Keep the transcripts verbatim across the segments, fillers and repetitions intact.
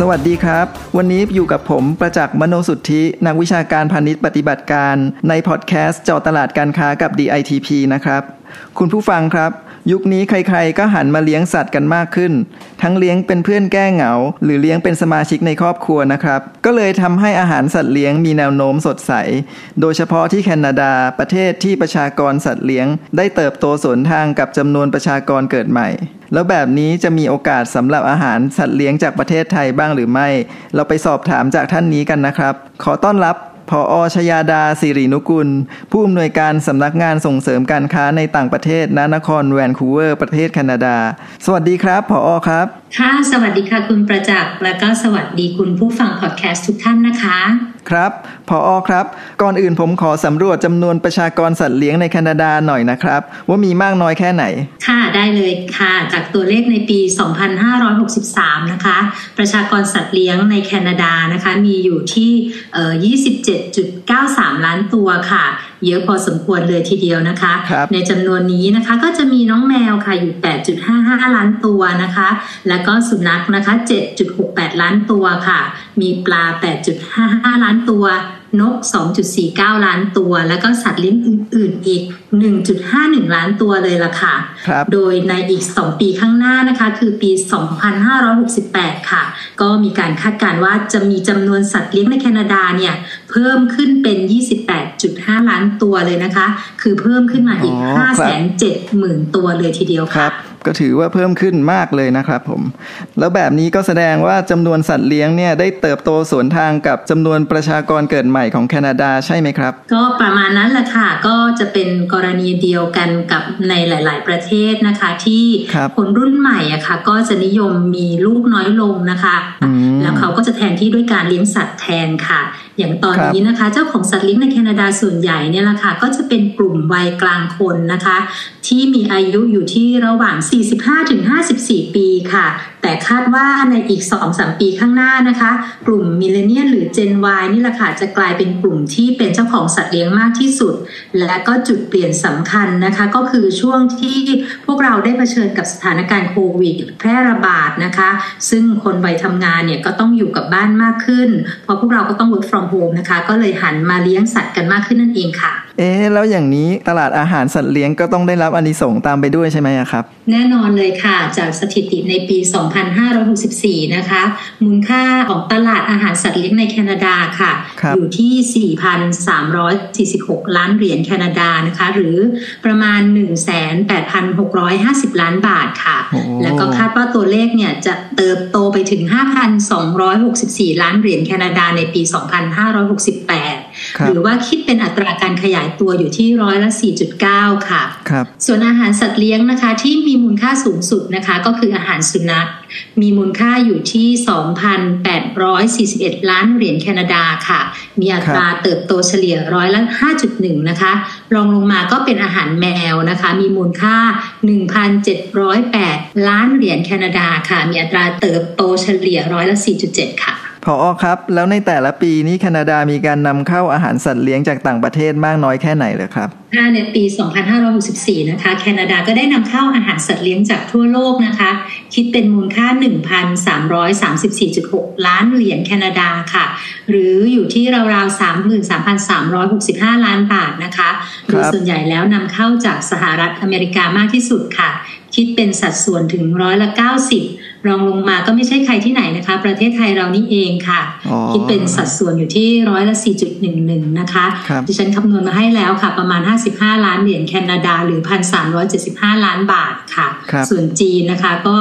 สวัสดีครับวันนี้อยู่กับผมประจักษ์มโนสุทธินักวิชาการพาณิชย์ปฏิบัติการในพอดแคสต์เจาะตลาดการค้ากับ ดี ไอ ที พี นะครับคุณผู้ฟังครับยุคนี้ใครๆก็หันมาเลี้ยงสัตว์กันมากขึ้นทั้งเลี้ยงเป็นเพื่อนแก้เหงาหรือเลี้ยงเป็นสมาชิกในครอบครัวนะครับก็เลยทำให้อาหารสัตว์เลี้ยงมีแนวโน้มสดใสโดยเฉพาะที่แคนาดาประเทศที่ประชากรสัตว์เลี้ยงได้เติบโตสวนทางกับจำนวนประชากรเกิดใหม่แล้วแบบนี้จะมีโอกาสสำหรับอาหารสัตว์เลี้ยงจากประเทศไทยบ้างหรือไม่เราไปสอบถามจากท่านนี้กันนะครับขอต้อนรับผอ.ชยาดาสิรินุกุลผู้อำนวยการสำนักงานส่งเสริมการค้าในต่างประเทศณนครแวนคูเวอร์ประเทศแคนาดาสวัสดีครับผอ.ครับค่ะสวัสดีค่ะคุณประจักษ์และก็สวัสดีคุณผู้ฟังพอดแคสต์ทุกท่านนะคะครับผอ.ครับก่อนอื่นผมขอสำรวจจำนวนประชากรสัตว์เลี้ยงในแคนาดาหน่อยนะครับว่ามีมากน้อยแค่ไหนค่ะได้เลยค่ะจากตัวเลขในปีสองพันห้าร้อยหกสิบสามนะคะประชากรสัตว์เลี้ยงในแคนาดานะคะมีอยู่ที่เอ่อ ยี่สิบเจ็ดจุดเก้าสาม ล้านตัวค่ะเยอะพอสมควรเลยทีเดียวนะคะในจำนวนนี้นะคะก็จะมีน้องแมวค่ะอยู่ แปดจุดห้าห้า ล้านตัวนะคะแล้วก็สุนัขนะคะ เจ็ดจุดหกแปด ล้านตัวค่ะมีปลา แปดจุดห้าห้า ล้านตัวนก สองจุดสี่เก้า ล้านตัวแล้วก็สัตว์เลี้ยงอื่นๆอีก หนึ่งจุดห้าหนึ่ง ล้านตัวเลยล่ะค่ะโดยในอีกสองปีข้างหน้านะคะคือปีสองพันห้าร้อยหกสิบแปดค่ะก็มีการคาดการณ์ว่าจะมีจำนวนสัตว์เลี้ยงในแคนาดาเนี่ยเพิ่มขึ้นเป็น ยี่สิบแปดจุดห้า ล้านตัวเลยนะคะคือเพิ่มขึ้นมาอีก ห้าแสนเจ็ดหมื่น ตัวเลยทีเดียวค่ะก็ถือว่าเพิ่มขึ้นมากเลยนะครับผมแล้วแบบนี้ก็แสดงว่าจำนวนสัตว์เลี้ยงเนี่ยได้เติบโตสวนทางกับจำนวนประชากรเกิดใหม่ของแคนาดาใช่ไหมครับก็ประมาณนั้นแหละค่ะก็จะเป็นกรณีเดียวกันกับในหลายๆประเทศนะคะที่คนรุ่นใหม่อะค่ะก็จะนิยมมีลูกน้อยลงนะคะแล้วเขาก็จะแทนที่ด้วยการเลี้ยงสัตว์แทนค่ะอย่างตอนนี้นะคะเจ้าของสัตว์เลี้ยงในแคนาดาส่วนใหญ่เนี่ยละค่ะก็จะเป็นกลุ่มวัยกลางคนนะคะที่มีอายุอยู่ที่ระหว่าง สี่สิบห้าถึงห้าสิบสี่ ปีค่ะแต่คาดว่าในอีก สองถึงสาม ปีข้างหน้านะคะกลุ่มมิลเลนเนียลหรือ Gen Y นี่แหละค่ะจะกลายเป็นกลุ่มที่เป็นเจ้าของสัตว์เลี้ยงมากที่สุดและก็จุดเปลี่ยนสำคัญนะคะก็คือช่วงที่พวกเราได้เผชิญกับสถานการณ์โควิดแพร่ระบาดนะคะซึ่งคนวัยทำงานเนี่ยก็ต้องอยู่กับบ้านมากขึ้นเพราะพวกเราก็ต้อง work from home นะคะก็เลยหันมาเลี้ยงสัตว์กันมากขึ้นนั่นเองค่ะเอ๊ะแล้วอย่างนี้ตลาดอาหารสัตว์เลี้ยงก็ต้องได้รับอานิสงส์ตามไปด้วยใช่ไหมครับแน่นอนเลยค่ะจากสถิติในปีสองพันห้าร้อยหกสิบสี่นะคะมูลค่าของตลาดอาหารสัตว์เลี้ยงในแคนาดาค่ะอยู่ที่ สี่พันสามร้อยสี่สิบหก ล้านเหรียญแคนาดานะคะหรือประมาณ หนึ่งแสนแปดพันหกร้อยห้าสิบ ล้านบาทค่ะแล้วก็คาดว่าตัวเลขเนี่ยจะเติบโตไปถึง ห้าพันสองร้อยหกสิบสี่ ล้านเหรียญแคนาดาในปีสองพันห้าร้อยหกสิบแปดหรือว่าคิดเป็นอัตราการขยายตัวอยู่ที่ร้อยละ สี่จุดเก้า ค่ะส่วนอาหารสัตว์เลี้ยงนะคะที่มีมูลค่าสูงสุดนะคะก็คืออาหารสุนัขมีมูลค่าอยู่ที่ สองพันแปดร้อยสี่สิบเอ็ด ล้านเหรียญแคนาดาค่ะมีอัตราเติบโตเฉลี่ยร้อยละ ห้าจุดหนึ่ง นะคะรองลงมาก็เป็นอาหารแมวนะคะมีมูลค่า หนึ่งพันเจ็ดร้อยแปด ล้านเหรียญแคนาดาค่ะมีอัตราเติบโตเฉลี่ยร้อยละ สี่จุดเจ็ด ค่ะผอ.ครับแล้วในแต่ละปีนี้แคนาดามีการนำเข้าอาหารสัตว์เลี้ยงจากต่างประเทศมากน้อยแค่ไหนเหรอครับในปีสองพันห้าร้อยหกสิบสี่นะคะแคนาดาก็ได้นำเข้าอาหารสัตว์เลี้ยงจากทั่วโลกนะคะคิดเป็นมูลค่า หนึ่งพันสามร้อยสามสิบสี่จุดหก ล้านเหรียญแคนาดาค่ะหรืออยู่ที่ราวๆ สามหมื่นสามพันสามร้อยหกสิบห้า ล้านบาทนะคะโดยส่วนใหญ่แล้วนำเข้าจากสหรัฐอเมริกามากที่สุดค่ะคิดเป็นสัดส่วนถึงร้อยละ เก้าสิบรองลงมาก็ไม่ใช่ใครที่ไหนนะคะประเทศไทยเรานี่เองค่ะคิดเป็นสัดส่วนอยู่ที่ร้อยละ สี่จุดหนึ่งหนึ่ง นะคะดิฉันคำนวณมาให้แล้วค่ะประมาณห้าสิบห้าล้านเหรียญแคนาดาหรือ หนึ่งพันสามร้อยเจ็ดสิบห้า ล้านบาทค่ะส่วนจีนนะคะก็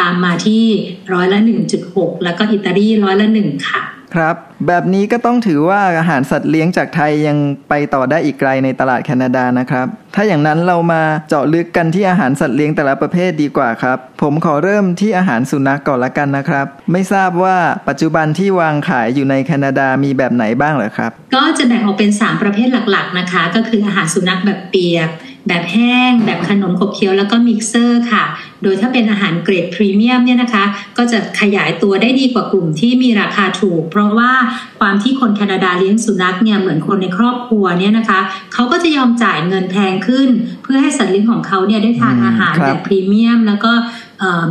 ตามมาที่ร้อยละ หนึ่งจุดหก แล้วก็อิตาลีร้อยละ หนึ่ง ค่ะครับแบบนี้ก็ต้องถือว่าอาหารสัตว์เลี้ยงจากไทยยังไปต่อได้อีกไกลในตลาดแคนาดานะครับถ้าอย่างนั้นเรามาเจาะลึกกันที่อาหารสัตว์เลี้ยงแต่ละประเภทดีกว่าครับผมขอเริ่มที่อาหารสุนัขก่อนละกันนะครับไม่ทราบว่าปัจจุบันที่วางขายอยู่ในแคนาดามีแบบไหนบ้างเหรอครับก็จะแบ่งออกเป็นสามประเภทหลักๆนะคะก็คืออาหารสุนัขแบบเปียก แบบแห้งแบบขนมขบเคี้ยวแล้วก็มิกเซอร์ค่ะโดยถ้าเป็นอาหารเกรดพรีเมียมเนี่ยนะคะก็จะขยายตัวได้ดีกว่ากลุ่มที่มีราคาถูกเพราะว่าความที่คนแคนาดาเลี้ยงสุนัขเนี่ยเหมือนคนในครอบครัวเนี่ยนะคะเขาก็จะยอมจ่ายเงินแพงขึ้นเพื่อให้สัตว์เลี้ยงของเขาเนี่ยได้ทานอาหารแบบพรีเมียมแล้วก็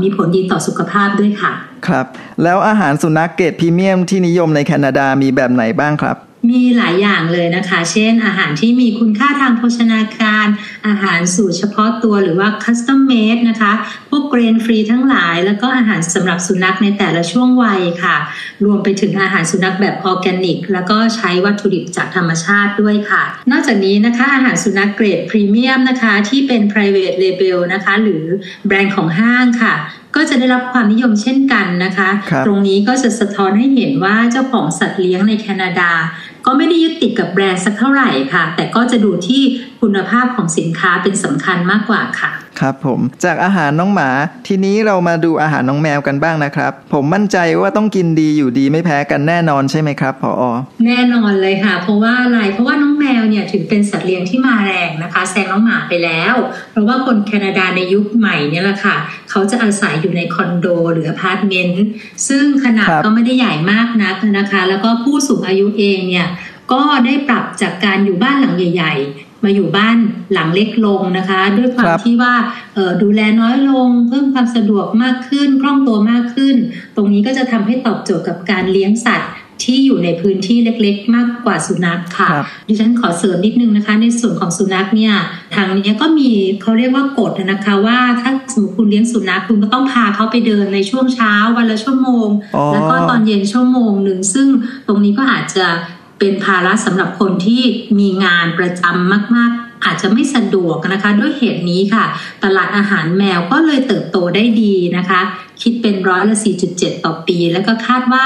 มีผลดีต่อสุขภาพด้วยค่ะครับแล้วอาหารสุนัขเกรดพรีเมียมที่นิยมในแคนาดามีแบบไหนบ้างครับมีหลายอย่างเลยนะคะเช่นอาหารที่มีคุณค่าทางโภชนาการอาหารสูตรเฉพาะตัวหรือว่า custom made นะคะพวกเกรนฟรีทั้งหลายแล้วก็อาหารสำหรับสุนัขในแต่ละช่วงวัยค่ะรวมไปถึงอาหารสุนัขแบบออร์แกนิกแล้วก็ใช้วัตถุดิบจากธรรมชาติด้วยค่ะนอกจากนี้นะคะอาหารสุนัขเกรดพรีเมียมนะคะที่เป็น private label นะคะหรือแบรนด์ของห้างค่ะก็จะได้รับความนิยมเช่นกันนะคะตรงนี้ก็จะสะท้อนให้เห็นว่าเจ้าของสัตว์เลี้ยงในแคนาดาก็ไม่ได้ยึดติดกับแบรนด์สักเท่าไหร่ค่ะแต่ก็จะดูที่คุณภาพของสินค้าเป็นสำคัญมากกว่าค่ะครับผมจากอาหารน้องหมาทีนี้เรามาดูอาหารน้องแมวกันบ้างนะครับผมมั่นใจว่าต้องกินดีอยู่ดีไม่แพ้กันแน่นอนใช่ไหมครับผอ.แน่นอนเลยค่ะเพราะว่าอะไรเพราะว่าน้องแมวเนี่ยถึงเป็นสัตว์เลี้ยงที่มาแรงนะคะแซงน้องหมาไปแล้วเพราะว่าคนแคนาดาในยุคใหม่เนี่ยแหละค่ะเขาจะอาศัยอยู่ในคอนโดหรืออพาร์ตเมนต์ซึ่งขนาดก็ไม่ได้ใหญ่มากนักนะคะแล้วก็ผู้สูงอายุเองเนี่ยก็ได้ปรับจากการอยู่บ้านหลังใหญ่ๆมาอยู่บ้านหลังเล็กลงนะคะด้วยความที่ว่าดูแลน้อยลงเพิ่มความสะดวกมากขึ้นคล่องตัวมากขึ้นตรงนี้ก็จะทำให้ตอบโจทย์กับการเลี้ยงสัตว์ที่อยู่ในพื้นที่เล็กๆมากกว่าสุนัขค่ะดิฉันขอเสริมนิดนึงนะคะในส่วนของสุนัขเนี่ยทางนี้ก็มีเขาเรียกว่ากฎนะคะว่าถ้าสมมติคุณเลี้ยงสุนัขคุณก็ต้องพาเขาไปเดินในช่วงเช้าวันละชั่วโมงแล้วก็ตอนเย็นชั่วโมงหนึ่งซึ่งตรงนี้ก็อาจจะเป็นภาระสำหรับคนที่มีงานประจำมากๆอาจจะไม่สะดวกนะคะด้วยเหตุนี้ค่ะตลาดอาหารแมวก็เลยเติบโตได้ดีนะคะคิดเป็นร้อยละ สี่จุดเจ็ด ต่อปีแล้วก็คาดว่า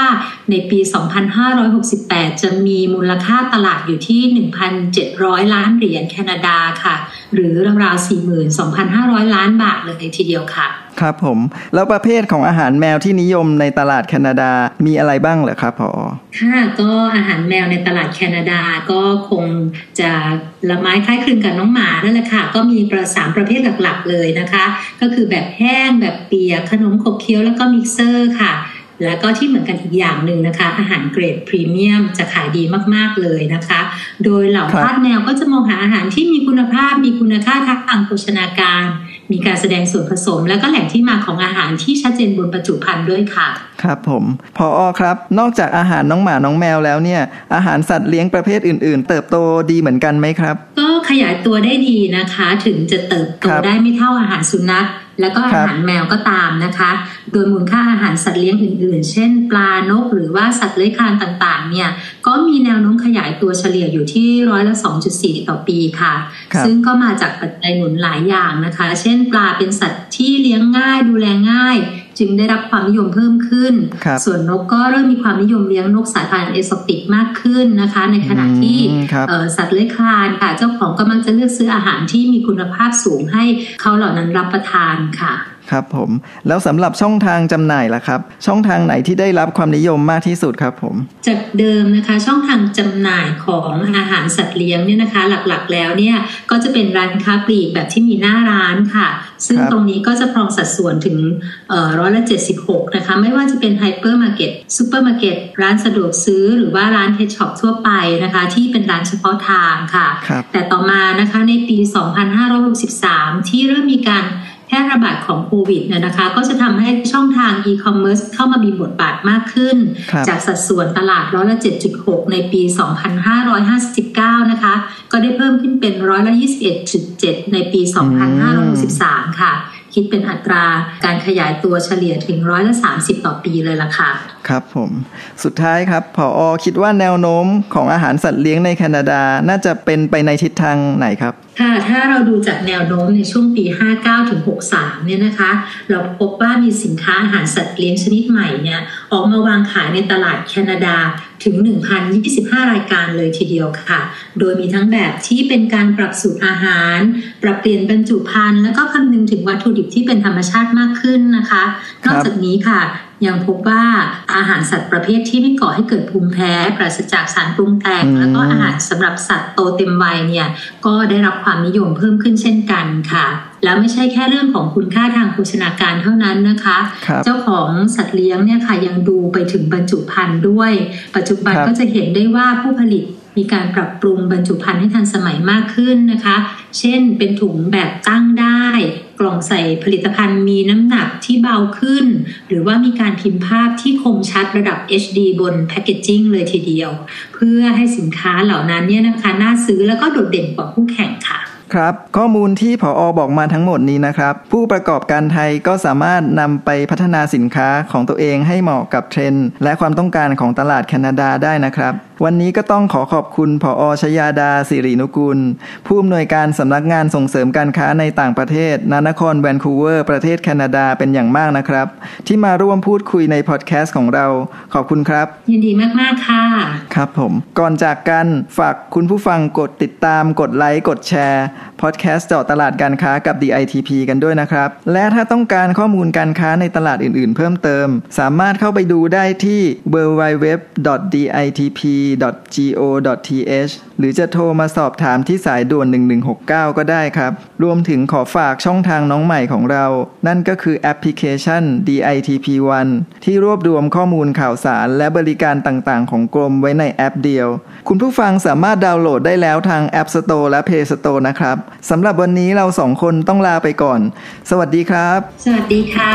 ในปี สองพันห้าร้อยหกสิบแปด จะมีมูลค่าตลาดอยู่ที่ หนึ่งพันเจ็ดร้อย ล้านเหรียญแคนาดาค่ะหรือราวๆ สี่หมื่นสองพันห้าร้อย ล้านบาทเลยทีเดียวค่ะครับผมแล้วประเภทของอาหารแมวที่นิยมในตลาดแคนาดามีอะไรบ้างเหรอครับผอ.ค่ะก็อาหารแมวในตลาดแคนาดาก็คงจะละไม้คล้ายคลึงกับน้องหมานั่นแหละค่ะก็มีประสามประเภทหลักๆเลยนะคะก็คือแบบแห้งแบบเปียกขนมขบเคี้ยวแล้วก็มิกเซอร์ค่ะแล้วก็ที่เหมือนกันอีกอย่างหนึ่งนะคะอาหารเกรดพรีเมียมจะขายดีมากๆเลยนะคะโดยเหล่าทาสแมวก็จะมองหาอาหารที่มีคุณภาพมีคุณค่าทางโภชนาการมีการแสดงส่วนผสมและก็แหล่งที่มาของอาหารที่ชัดเจนบนบรรจุภัณฑ์ด้วยค่ะครับผมผอ.ครับนอกจากอาหารน้องหมาน้องแมวแล้วเนี่ยอาหารสัตว์เลี้ยงประเภทอื่นๆเติบโตดีเหมือนกันไหมครับก็ขยายตัวได้ดีนะคะถึงจะเติบโตได้ไม่เท่าอาหารสุนัขแล้วก็อาหารแมวก็ตามนะคะโดยมูลค่าอาหารสัตว์เลี้ยงอื่นๆเช่นปลานกหรือว่าสัตว์เลื้อยคลานต่างๆเนี่ยก็มีแนวโน้มขยายตัวเฉลี่ยอยู่ที่ร้อยละ สองจุดสี่ ต่อปีค่ะซึ่งก็มาจากปัจจัยหนุนหลายอย่างนะคะเช่นปลาเป็นสัตว์ที่เลี้ยงง่ายดูแลง่ายจึงได้รับความนิยมเพิ่มขึ้นส่วนนกก็เริ่มมีความนิยมเลี้ยงนกสายพันธุ์เอสโซติกมากขึ้นนะคะในขณะที่สัตว์เลื้อยคลานค่ะเจ้าของก็มักจะเลือกซื้ออาหารที่มีคุณภาพสูงให้เขาเหล่านั้นรับประทานค่ะครับผมแล้วสำหรับช่องทางจำหน่ายล่ะครับช่องทางไหนที่ได้รับความนิยมมากที่สุดครับผมจากเดิมนะคะช่องทางจำหน่ายของอาหารสัตว์เลี้ยงเนี่ยนะคะหลักๆแล้วเนี่ยก็จะเป็นร้านค้าปลีกแบบที่มีหน้าร้านค่ะซึ่งตรงนี้ก็จะครองสัดส่วนถึงร้อยละเจ็ดสิบหกนะคะไม่ว่าจะเป็นไฮเปอร์มาร์เก็ตซูเปอร์มาร์เก็ตร้านสะดวกซื้อหรือว่าร้านเทสช็อปทั่วไปนะคะที่เป็นร้านเฉพาะทางค่ะแต่ต่อมานะคะในปีสองพันห้าร้อยหกสิบสามที่เริ่มมีการแพร่ระบาดของโควิดเนี่ยนะคะก็จะทำให้ช่องทางอีคอมเมิร์ซเข้ามามีบทบาทมากขึ้นจากสัดส่วนตลาดร้อยละ เจ็ดจุดหก ในปี สองพันห้าร้อยห้าสิบเก้า นะคะก็ได้เพิ่มขึ้นเป็นร้อยละ ยี่สิบเอ็ดจุดเจ็ด ในปี สองพันห้าร้อยหกสิบสาม ค่ะคิดเป็นอัตราการขยายตัวเฉลี่ยถึงร้อยละ สามสิบ ต่อปีเลยล่ะค่ะครับผมสุดท้ายครับผอ.คิดว่าแนวโน้มของอาหารสัตว์เลี้ยงในแคนาดาน่าจะเป็นไปในทิศทางไหนครับค่ะถ้าเราดูจากแนวโน้มในช่วงปี ห้าเก้าถึงหกสาม เนี่ยนะคะเราพบว่ามีสินค้าอาหารสัตว์เลี้ยงชนิดใหม่เนี่ยออกมาวางขายในตลาดแคนาดาถึง หนึ่งพันยี่สิบห้ารายการเลยทีเดียวค่ะโดยมีทั้งแบบที่เป็นการปรับสูตรอาหารปรับเปลี่ยนบรรจุภัณฑ์แล้วก็คำนึงถึงวัตถุดิบที่เป็นธรรมชาติมากขึ้นนะคะนอกจากนี้ค่ะ ยังพบว่าอาหารสัตว์ประเภทที่ไม่ก่อให้เกิดภูมิแพ้ปราศจากสารปรุงแต่งแล้วก็อาหารสำหรับสัตว์โตเต็มวัยเนี่ยก็ได้รับความนิยมเพิ่มขึ้นเช่นกันค่ะแล้วไม่ใช่แค่เรื่องของคุณค่าทางโภชนาการเท่านั้นนะคะเจ้าของสัตว์เลี้ยงเนี่ยค่ะยังดูไปถึงบรรจุภัณฑ์ด้วยปัจจุบันก็จะเห็นได้ว่าผู้ผลิตมีการปรับปรุงบรรจุภัณฑ์ให้ทันสมัยมากขึ้นนะคะเช่นเป็นถุงแบบตั้งได้กล่องใส่ผลิตภัณฑ์มีน้ำหนักที่เบาขึ้นหรือว่ามีการพิมพ์ภาพที่คมชัดระดับ เอช ดี บนแพคเกจจิ้งเลยทีเดียวเพื่อให้สินค้าเหล่านั้นเนี่ยนะคะน่าซื้อแล้วก็โดดเด่นกว่าคู่แข่งค่ะครับข้อมูลที่ผอ.บอกมาทั้งหมดนี้นะครับผู้ประกอบการไทยก็สามารถนำไปพัฒนาสินค้าของตัวเองให้เหมาะกับเทรนด์และความต้องการของตลาดแคนาดาได้นะครับวันนี้ก็ต้องขอขอบคุณผอ.ชยาดาสิรินุกูลผู้อำนวยการสำนักงานส่งเสริมการค้าในต่างประเทศณ นครแวนคูเวอร์ประเทศแคนาดาเป็นอย่างมากนะครับที่มาร่วมพูดคุยในพอดแคสต์ของเราขอบคุณครับยินดีมากๆค่ะครับผมก่อนจากกันฝากคุณผู้ฟังกดติดตามกดไลค์กดแชร์พอดแคสต์เจาะตลาดการค้ากับ ดี ไอ ที พี กันด้วยนะครับและถ้าต้องการข้อมูลการค้าในตลาดอื่นๆเพิ่มเติมสามารถเข้าไปดูได้ที่ ดับเบิลยู ดับเบิลยู ดับเบิลยู ดอท ดี ไอ ที พี ดอท จี โอ ดอท ที เอช หรือจะโทรมาสอบถามที่สายด่วนหนึ่งหนึ่งหกเก้าก็ได้ครับรวมถึงขอฝากช่องทางน้องใหม่ของเรานั่นก็คือแอปพลิเคชัน ดี ไอ ที พี วัน ที่รวบรวมข้อมูลข่าวสารและบริการต่างๆของกรมไว้ในแอปเดียวคุณผู้ฟังสามารถดาวน์โหลดได้แล้วทาง App Store และ Play Store นะครับสำหรับวันนี้เราสองคนต้องลาไปก่อนสวัสดีครับสวัสดีค่ะ